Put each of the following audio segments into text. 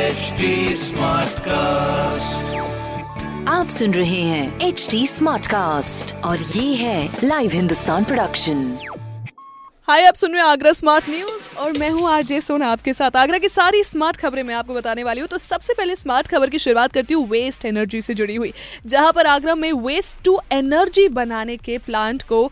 HD SmartCast, आप सुन रहे हैं HD SmartCast और ये है लाइव हिंदुस्तान प्रोडक्शन। हाय, आप सुन रहे हैं आगरा स्मार्ट न्यूज और मैं हूँ आरजे सोना, आपके साथ आगरा की सारी स्मार्ट खबरें मैं आपको बताने वाली हूँ। तो सबसे पहले स्मार्ट खबर की शुरुआत करती हूँ वेस्ट एनर्जी से जुड़ी हुई, जहाँ पर आगरा में वेस्ट टू एनर्जी बनाने के प्लांट को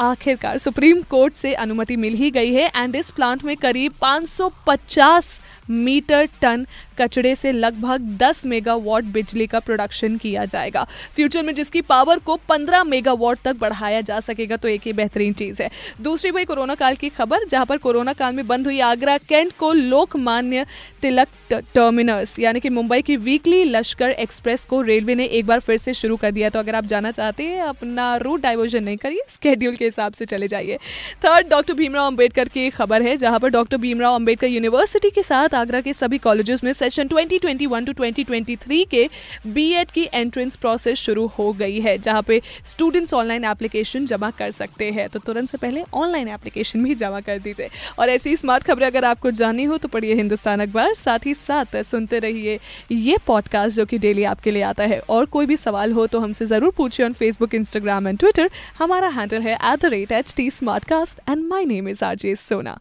आखिरकार सुप्रीम कोर्ट से अनुमति मिल ही गई है। एंड इस प्लांट में करीब 550 मीटर टन कचड़े से लगभग 10 मेगावाट बिजली का प्रोडक्शन किया जाएगा फ्यूचर में, जिसकी पावर को 15 मेगावाट तक बढ़ाया जा सकेगा। तो एक ही बेहतरीन चीज़ है। दूसरी भाई कोरोना काल की खबर, जहां पर कोरोना काल में बंद हुई आगरा कैंट को लोकमान्य तिलक टर्मिनस यानी कि मुंबई की वीकली लश्कर एक्सप्रेस को रेलवे ने एक बार फिर से शुरू कर दिया। तो अगर आप जाना चाहते हैं, अपना रूट डाइवर्जन नहीं करिए, स्केड्यूल के हिसाब से चले जाइए। थर्ड, डॉक्टर भीमराव अंबेडकर की खबर है, जहां पर डॉक्टर भीमराव अंबेडकर यूनिवर्सिटी के साथ आगरा के सभी कॉलेजेस में सेशन 2021 टू 2023 के बीएड की एंट्रेंस प्रोसेस शुरू हो गई है, जहां पे स्टूडेंट्स ऑनलाइन एप्लीकेशन जमा कर सकते हैं। तो तुरंत से पहले ऑनलाइन एप्लीकेशन भी जमा कर दीजिए। और ऐसी स्मार्ट खबरें अगर आपको जाननी हो तो पढ़िए हिंदुस्तान अखबार, साथ ही साथ सुनते रहिए ये पॉडकास्ट जो कि डेली आपके लिए आता है। और कोई भी सवाल हो तो हमसे जरूर पूछिए on Facebook, Instagram and Twitter. हमारा हैंडल है @HT SmartCast and my name is RJ Sona.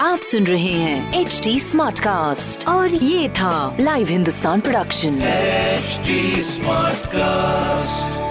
आप सुन रहे हैं HD SmartCast और ये था live Hindustan production. HD SmartCast।